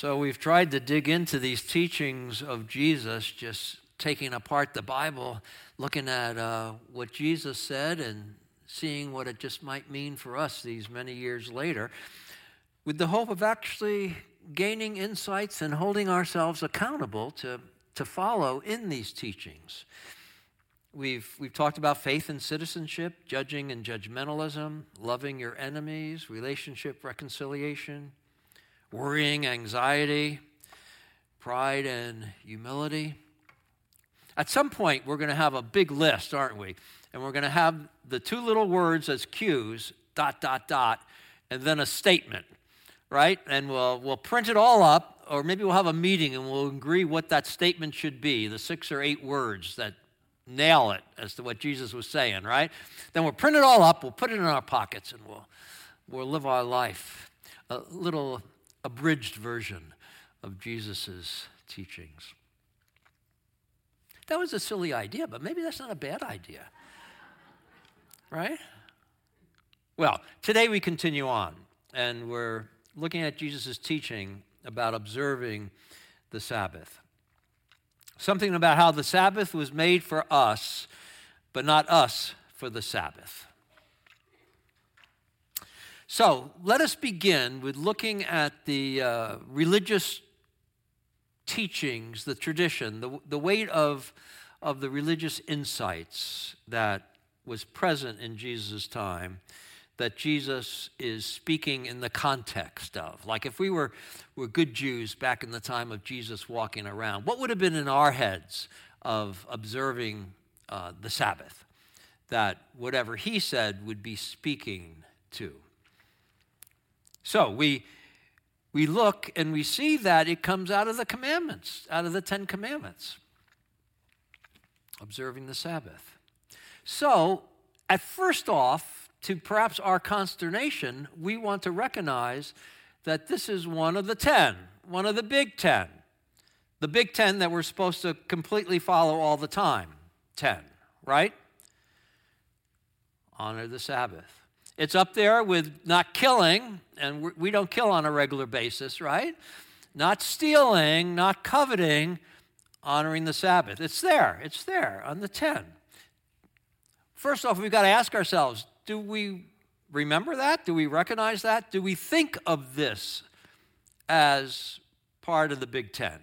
So we've tried to dig into these teachings of Jesus, just taking apart the Bible, looking at what Jesus said and seeing what it just might mean for us these many years later, with the hope of actually gaining insights and holding ourselves accountable to follow in these teachings. We've talked about faith and citizenship, judging and judgmentalism, loving your enemies, relationship reconciliation, worrying, anxiety, pride, and humility. At some point, we're going to have a big list, aren't we? And we're going to have the two little words as cues, ... and then a statement, right? And we'll print it all up, or maybe we'll have a meeting and we'll agree what that statement should be, the 6 or 8 words that nail it as to what Jesus was saying, right? Then we'll print it all up, we'll put it in our pockets, and we'll live our life. A little abridged version of Jesus' teachings. That was a silly idea, but maybe that's not a bad idea, right? Well, today we continue on, and we're looking at Jesus' teaching about observing the Sabbath. Something about how the Sabbath was made for us, but not us for the Sabbath. So let us begin with looking at the religious teachings, the tradition, the weight of the religious insights that was present in Jesus' time that Jesus is speaking in the context of. Like if we were good Jews back in the time of Jesus walking around, what would have been in our heads of observing the Sabbath that whatever he said would be speaking to? So we look and we see that it comes out of the commandments, out of the 10 commandments, observing the Sabbath. So at first off, to perhaps our consternation, we want to recognize that this is one of the 10, one of the big 10. The big 10 that we're supposed to completely follow all the time, 10, right? Honor the Sabbath. It's up there with not killing, and we don't kill on a regular basis, right? Not stealing, not coveting, honoring the Sabbath. It's there on the 10. First off, we've got to ask ourselves, do we remember that? Do we recognize that? Do we think of this as part of the Big Ten?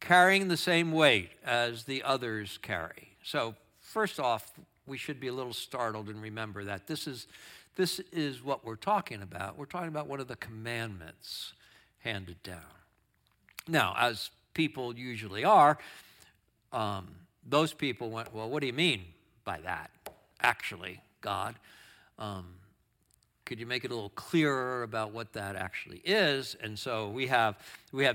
Carrying the same weight as the others carry. So first off, we should be a little startled and remember that this is what we're talking about. We're talking about one of the commandments handed down. Now, as people usually are, those people went, well, what do you mean by that? Actually, God, could you make it a little clearer about what that actually is? And so we have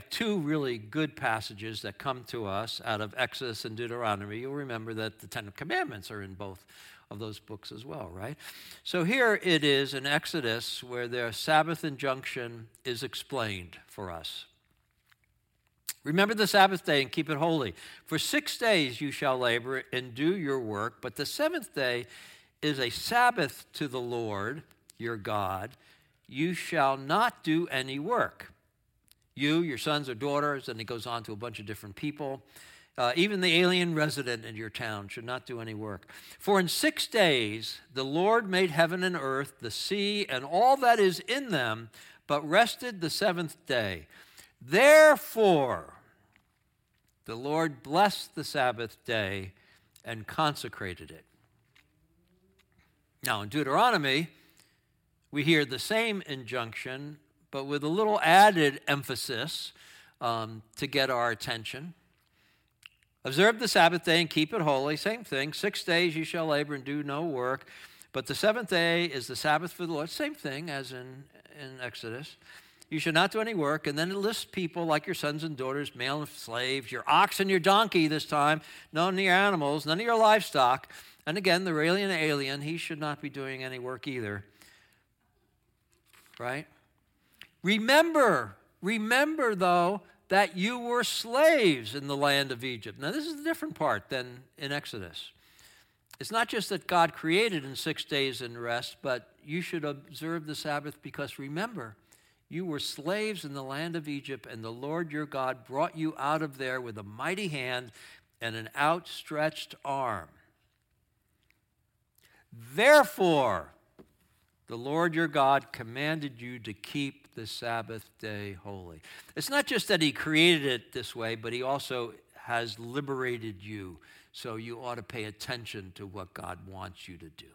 two really good passages that come to us out of Exodus and Deuteronomy. You'll remember that the 10 Commandments are in both of those books as well, right? So here it is in Exodus where their Sabbath injunction is explained for us. Remember the Sabbath day and keep it holy. For 6 days you shall labor and do your work, but the seventh day is a Sabbath to the Lord your God. You shall not do any work. You, your sons or daughters, and it goes on to a bunch of different people. Even the alien resident in your town should not do any work. For in 6 days the Lord made heaven and earth, the sea, and all that is in them, but rested the seventh day. Therefore, the Lord blessed the Sabbath day and consecrated it. Now, in Deuteronomy, we hear the same injunction, but with a little added emphasis to get our attention. Observe the Sabbath day and keep it holy. Same thing. 6 days you shall labor and do no work, but the seventh day is the Sabbath for the Lord. Same thing as in Exodus. You shall not do any work. And then it lists people like your sons and daughters, male and slaves, your ox and your donkey this time, none of your animals, none of your livestock. And again, the alien, he should not be doing any work either. Right? Remember though, that you were slaves in the land of Egypt. Now, this is a different part than in Exodus. It's not just that God created in 6 days and rest, but you should observe the Sabbath because remember, You were slaves in the land of Egypt, and the Lord your God brought you out of there with a mighty hand and an outstretched arm. Therefore, the Lord your God commanded you to keep the Sabbath day holy. It's not just that he created it this way, but he also has liberated you. So you ought to pay attention to what God wants you to do.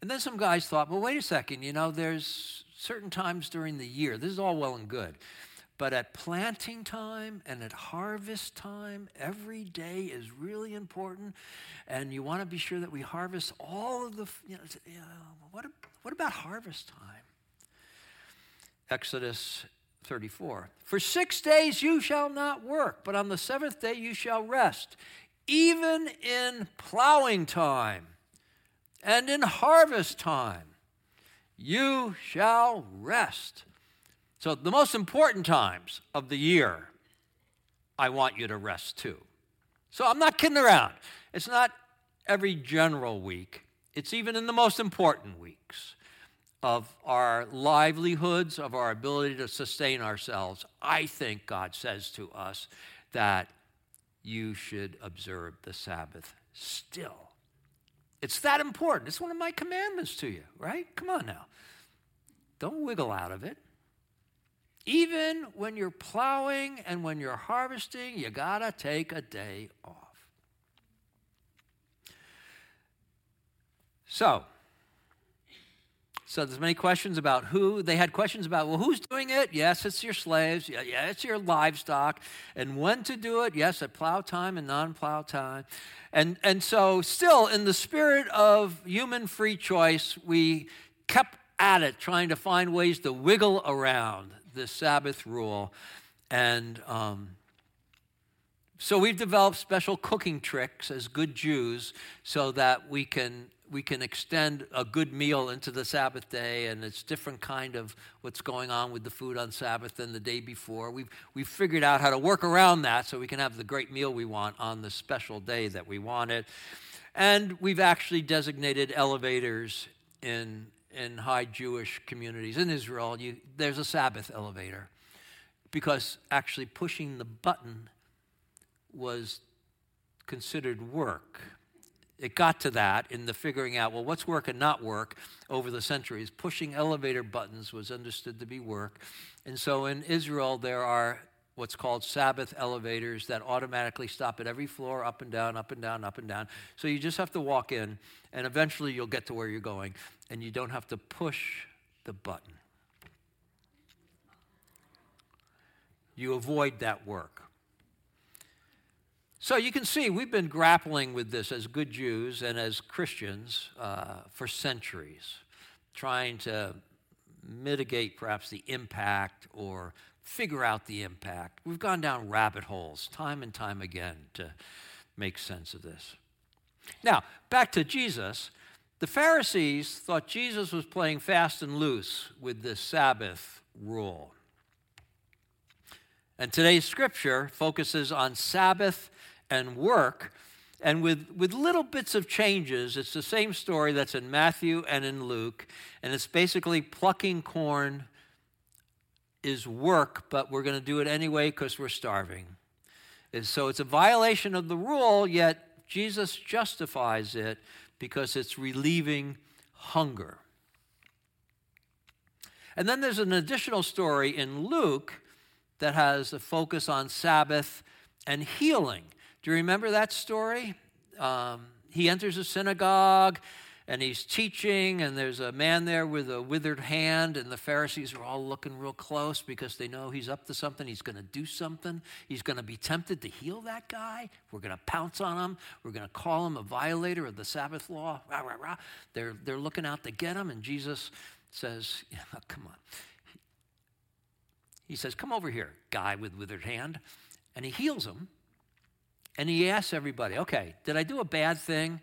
And then some guys thought, well, wait a second, there's certain times during the year. This is all well and good. But at planting time and at harvest time, every day is really important. And you want to be sure that we harvest all of the, what about harvest time? Exodus 34. For 6 days you shall not work, but on the seventh day you shall rest, even in plowing time and in harvest time you shall rest. So the most important times of the year, I want you to rest too. So I'm not kidding around. It's not every general week. It's even in the most important weeks of our livelihoods, of our ability to sustain ourselves. I think God says to us that you should observe the Sabbath still. It's that important. It's one of my commandments to you, right? Come on now. Don't wiggle out of it. Even when you're plowing and when you're harvesting, you got to take a day off. So there's many questions about who. They had questions about, well, who's doing it? Yes, it's your slaves. Yeah, it's your livestock. And when to do it? Yes, at plow time and non-plow time. And so still, in the spirit of human free choice, we kept at it, trying to find ways to wiggle around this Sabbath rule. And so we've developed special cooking tricks as good Jews so that we can extend a good meal into the Sabbath day, and it's different kind of what's going on with the food on Sabbath than the day before. We've figured out how to work around that so we can have the great meal we want on the special day that we want it. And we've actually designated elevators in high Jewish communities in Israel. There's a Sabbath elevator, because actually pushing the button was considered work. It got to that in the figuring out, well, what's work and not work over the centuries. Pushing elevator buttons was understood to be work. And so in Israel, there are what's called Sabbath elevators that automatically stop at every floor, up and down, up and down, up and down. So you just have to walk in, and eventually you'll get to where you're going, and you don't have to push the button. You avoid that work. So you can see we've been grappling with this as good Jews and as Christians for centuries, trying to mitigate perhaps the impact or figure out the impact. We've gone down rabbit holes time and time again to make sense of this. Now, back to Jesus. The Pharisees thought Jesus was playing fast and loose with this Sabbath rule. And today's scripture focuses on Sabbath and work, and with little bits of changes. It's the same story that's in Matthew and in Luke, and it's basically plucking corn is work, but we're going to do it anyway because we're starving. And so it's a violation of the rule, yet Jesus justifies it because it's relieving hunger. And then there's an additional story in Luke that has a focus on Sabbath and healing. Do you remember that story? He enters a synagogue, and he's teaching, and there's a man there with a withered hand, and the Pharisees are all looking real close because they know he's up to something. He's going to do something. He's going to be tempted to heal that guy. We're going to pounce on him. We're going to call him a violator of the Sabbath law. Rah, rah, rah. They're looking out to get him, and Jesus says, oh, come on. He says, come over here, guy with withered hand. And he heals him, and he asks everybody, okay, did I do a bad thing?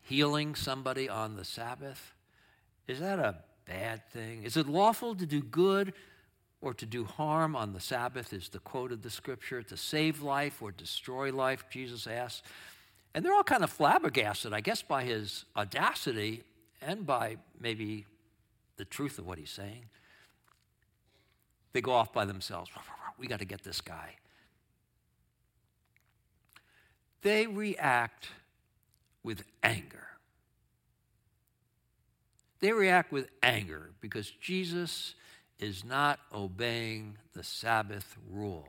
Healing somebody on the Sabbath? Is that a bad thing? Is it lawful to do good or to do harm on the Sabbath, is the quote of the scripture, to save life or destroy life, Jesus asks. And they're all kind of flabbergasted, I guess, by his audacity and by maybe the truth of what he's saying, they go off by themselves. We got to get this guy. They react with anger. They react with anger because Jesus is not obeying the Sabbath rule.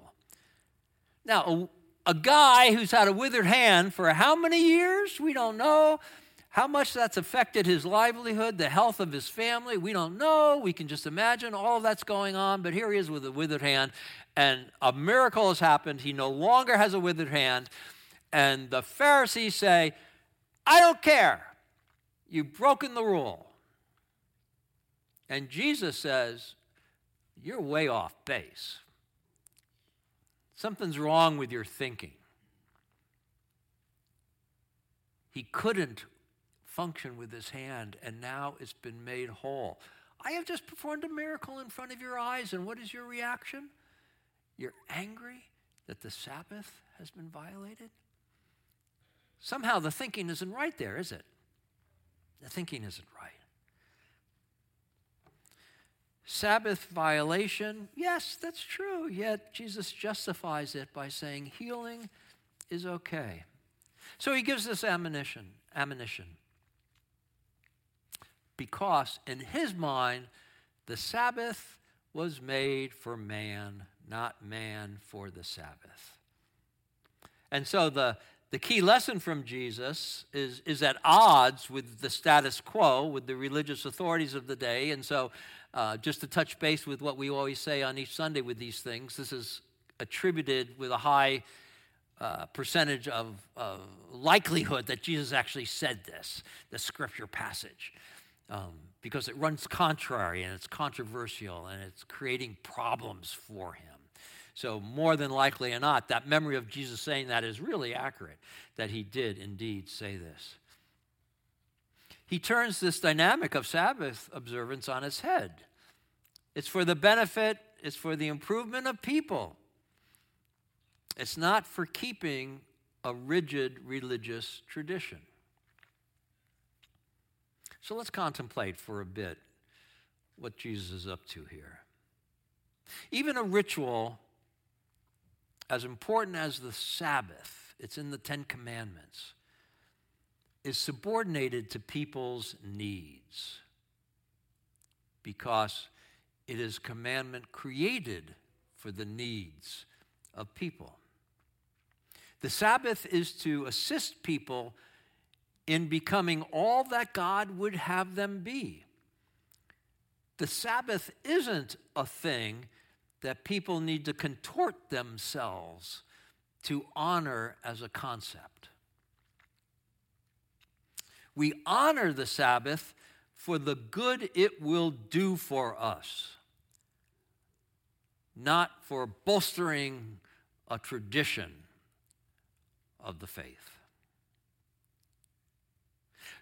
Now, a guy who's had a withered hand for how many years? We don't know. How much that's affected his livelihood, the health of his family, we don't know. We can just imagine all of that's going on. But here he is with a withered hand, and a miracle has happened. He no longer has a withered hand. And the Pharisees say, I don't care. You've broken the rule. And Jesus says, you're way off base. Something's wrong with your thinking. He couldn't function with his hand, and now it's been made whole. I have just performed a miracle in front of your eyes, and what is your reaction? You're angry that the Sabbath has been violated? Somehow the thinking isn't right there, is it? The thinking isn't right. Sabbath violation, yes, that's true, yet Jesus justifies it by saying healing is okay. So he gives this ammunition. Because in his mind, the Sabbath was made for man, not man for the Sabbath. And so the key lesson from Jesus is at odds with the status quo, with the religious authorities of the day. And so just to touch base with what we always say on each Sunday with these things, this is attributed with a high percentage of likelihood that Jesus actually said this, the scripture passage, because it runs contrary and it's controversial and it's creating problems for him. So more than likely or not, that memory of Jesus saying that is really accurate, that he did indeed say this. He turns this dynamic of Sabbath observance on its head. It's for the benefit, it's for the improvement of people. It's not for keeping a rigid religious tradition. So let's contemplate for a bit what Jesus is up to here. Even a ritual as important as the Sabbath, it's in the Ten Commandments, is subordinated to people's needs because it is commandment created for the needs of people. The Sabbath is to assist people in becoming all that God would have them be. The Sabbath isn't a thing that people need to contort themselves to honor as a concept. We honor the Sabbath for the good it will do for us, not for bolstering a tradition of the faith.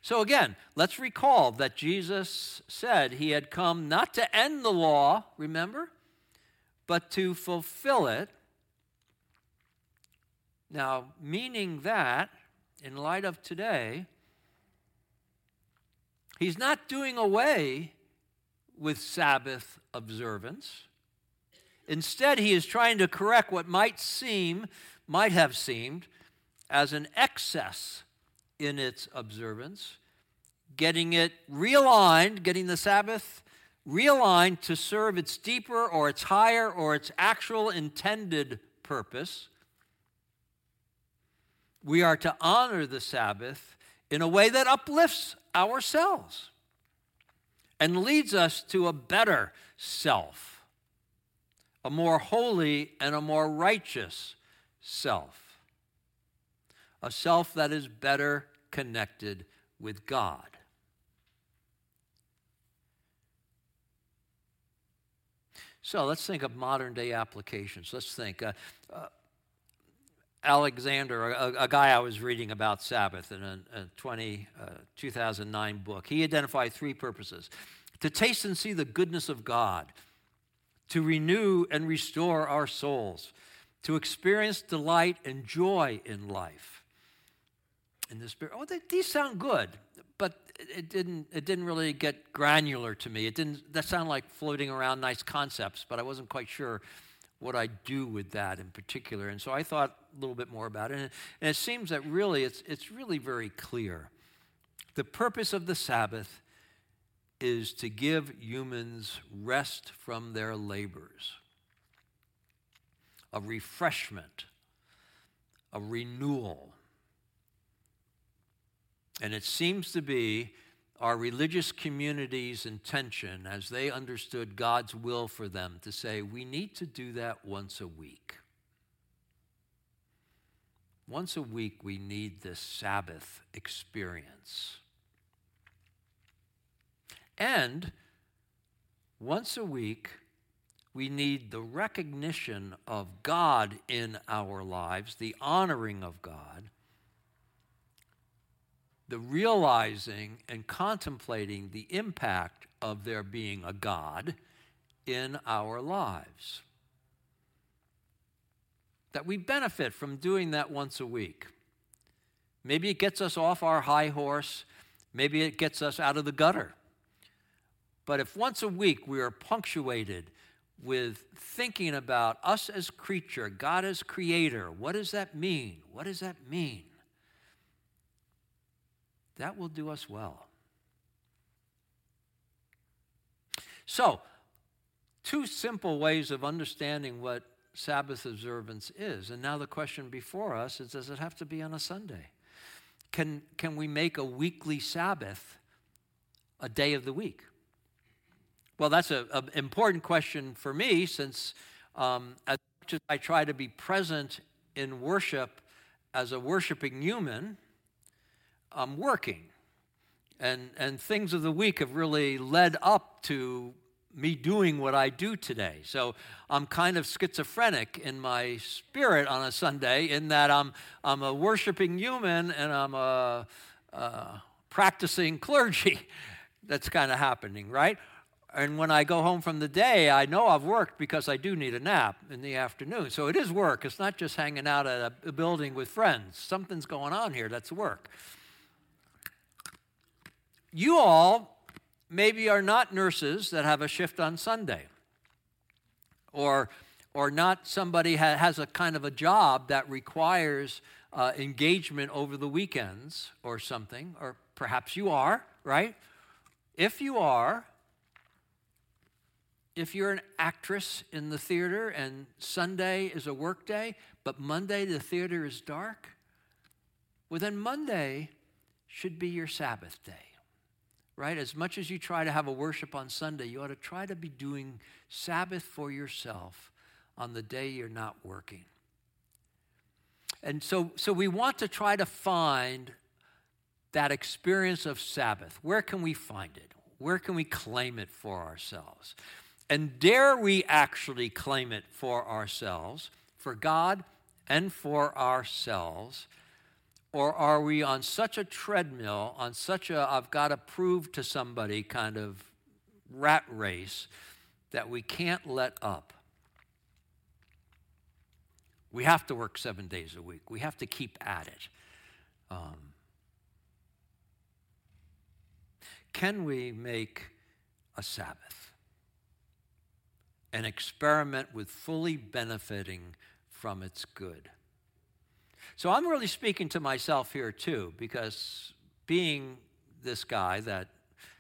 So again, let's recall that Jesus said he had come not to end the law, remember, but to fulfill it. Now, meaning that, in light of today, he's not doing away with Sabbath observance. Instead, he is trying to correct what might have seemed as an excess in its observance, getting it realigned, getting the Sabbath realigned to serve its deeper or its higher or its actual intended purpose. We are to honor the Sabbath in a way that uplifts ourselves and leads us to a better self, a more holy and a more righteous self, a self that is better connected with God. So let's think of modern-day applications. Let's think. Alexander, a guy I was reading about Sabbath in a 2009 book, he identified three purposes: to taste and see the goodness of God, to renew and restore our souls, to experience delight and joy in life, in the Spirit. Oh, these sound good, but it didn't really get granular to me. It didn't. That sounded like floating around nice concepts, but I wasn't quite sure what I do with that in particular. And so I thought a little bit more about it, and it seems that really it's really very clear. The purpose of the Sabbath is to give humans rest from their labors, a refreshment, a renewal. And it seems to be our religious community's intention as they understood God's will for them to say, we need to do that once a week. Once a week, we need this Sabbath experience. And once a week, we need the recognition of God in our lives, the honoring of God, the realizing and contemplating the impact of there being a God in our lives. That we benefit from doing that once a week. Maybe it gets us off our high horse. Maybe it gets us out of the gutter. But if once a week we are punctuated with thinking about us as creature, God as creator, what does that mean? What does that mean? That will do us well. So, two simple ways of understanding what Sabbath observance is. And now the question before us is, does it have to be on a Sunday? Can we make a weekly Sabbath a day of the week? Well, that's an important question for me, since as much as I try to be present in worship as a worshiping human, I'm working, and things of the week have really led up to me doing what I do today. So I'm kind of schizophrenic in my spirit on a Sunday, in that I'm a worshiping human and I'm a practicing clergy. That's kind of happening, right? And when I go home from the day, I know I've worked because I do need a nap in the afternoon. So it is work. It's not just hanging out at a building with friends. Something's going on here. That's work. You all maybe are not nurses that have a shift on Sunday, or not somebody has a kind of a job that requires engagement over the weekends or something, or perhaps you are, right? If you are, if you're an actress in the theater and Sunday is a work day, but Monday the theater is dark, well then Monday should be your Sabbath day. Right? As much as you try to have a worship on Sunday, you ought to try to be doing Sabbath for yourself on the day you're not working. And so we want to try to find that experience of Sabbath. Where can we find it? Where can we claim it for ourselves? And dare we actually claim it for ourselves, for God and for ourselves? Or are we on such a treadmill, on such a I've got to prove to somebody kind of rat race that we can't let up? We have to work 7 days a week. We have to keep at it. Can we make a Sabbath and experiment with fully benefiting from its good? So I'm really speaking to myself here too, because being this guy that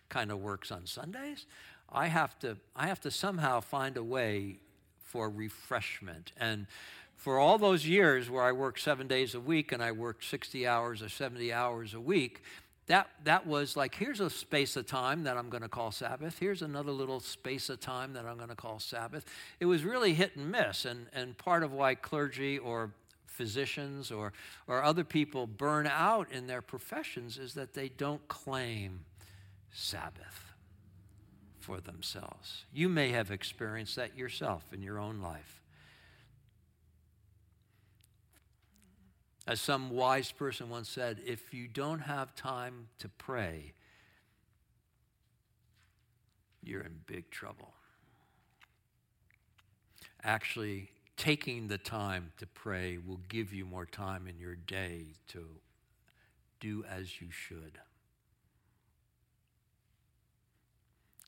kind of works on Sundays, I have to somehow find a way for refreshment. And for all those years where I worked 7 days a week and I worked 60 hours or 70 hours a week, that was like, here's a space of time that I'm going to call Sabbath. Here's another little space of time that I'm going to call Sabbath. It was really hit and miss, and part of why clergy or physicians or other people burn out in their professions is that they don't claim Sabbath for themselves. You may have experienced that yourself in your own life. As some wise person once said, if you don't have time to pray, you're in big trouble. Actually, taking the time to pray will give you more time in your day to do as you should.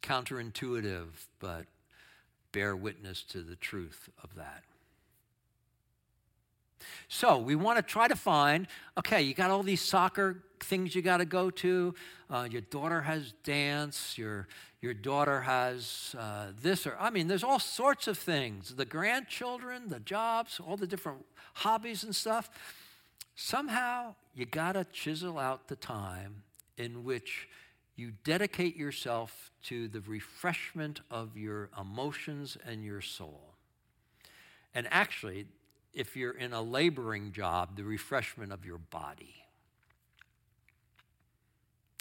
Counterintuitive, but bear witness to the truth of that. So we want to try to find, okay, you got all these soccer things you got to go to. Your daughter has dance. Your daughter has this or, I mean, there's all sorts of things. The grandchildren, the jobs, all the different hobbies and stuff. Somehow you got to chisel out the time in which you dedicate yourself to the refreshment of your emotions and your soul. And actually, if you're in a laboring job, the refreshment of your body.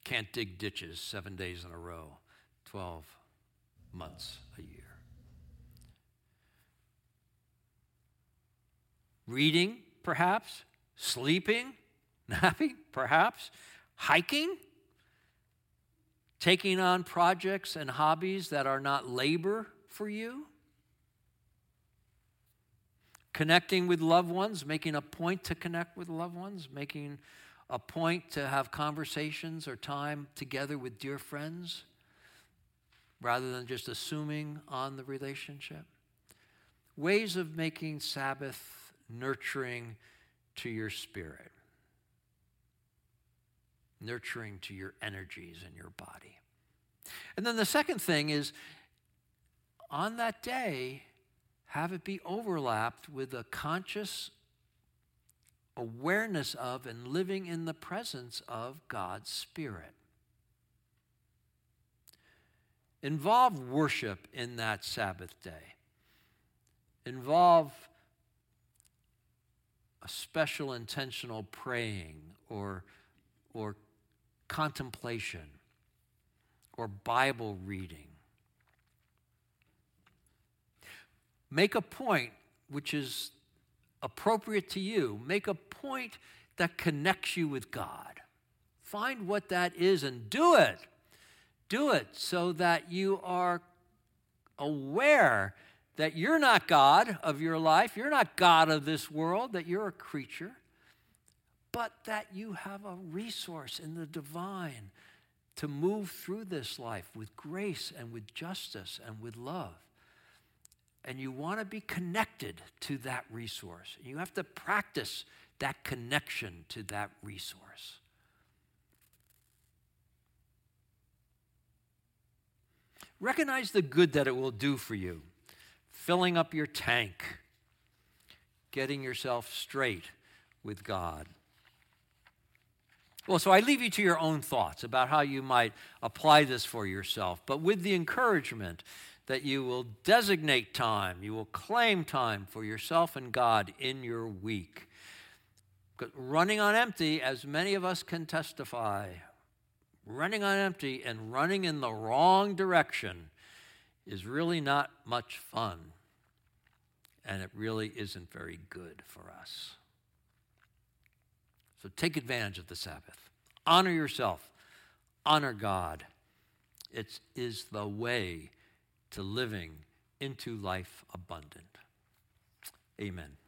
Can't dig ditches 7 days in a row, 12 months a year. Reading, perhaps. Sleeping, napping, perhaps. Hiking. Taking on projects and hobbies that are not labor for you. Connecting with loved ones, making a point to connect with loved ones, making a point to have conversations or time together with dear friends, rather than just assuming on the relationship. Ways of making Sabbath nurturing to your spirit, nurturing to your energies and your body. And then the second thing is, on that day, have it be overlapped with a conscious awareness of and living in the presence of God's Spirit. Involve worship in that Sabbath day. Involve a special intentional praying or contemplation or Bible reading. Make a point which is appropriate to you. Make a point that connects you with God. Find what that is and do it. Do it so that you are aware that you're not God of your life, you're not God of this world, that you're a creature, but that you have a resource in the divine to move through this life with grace and with justice and with love. And you want to be connected to that resource. You have to practice that connection to that resource. Recognize the good that it will do for you. Filling up your tank. Getting yourself straight with God. Well, so I leave you to your own thoughts about how you might apply this for yourself. But with the encouragement that you will designate time, you will claim time for yourself and God in your week. Because running on empty, as many of us can testify, running on empty and running in the wrong direction is really not much fun. And it really isn't very good for us. So take advantage of the Sabbath. Honor yourself. Honor God. It is the way to living into life abundant. Amen.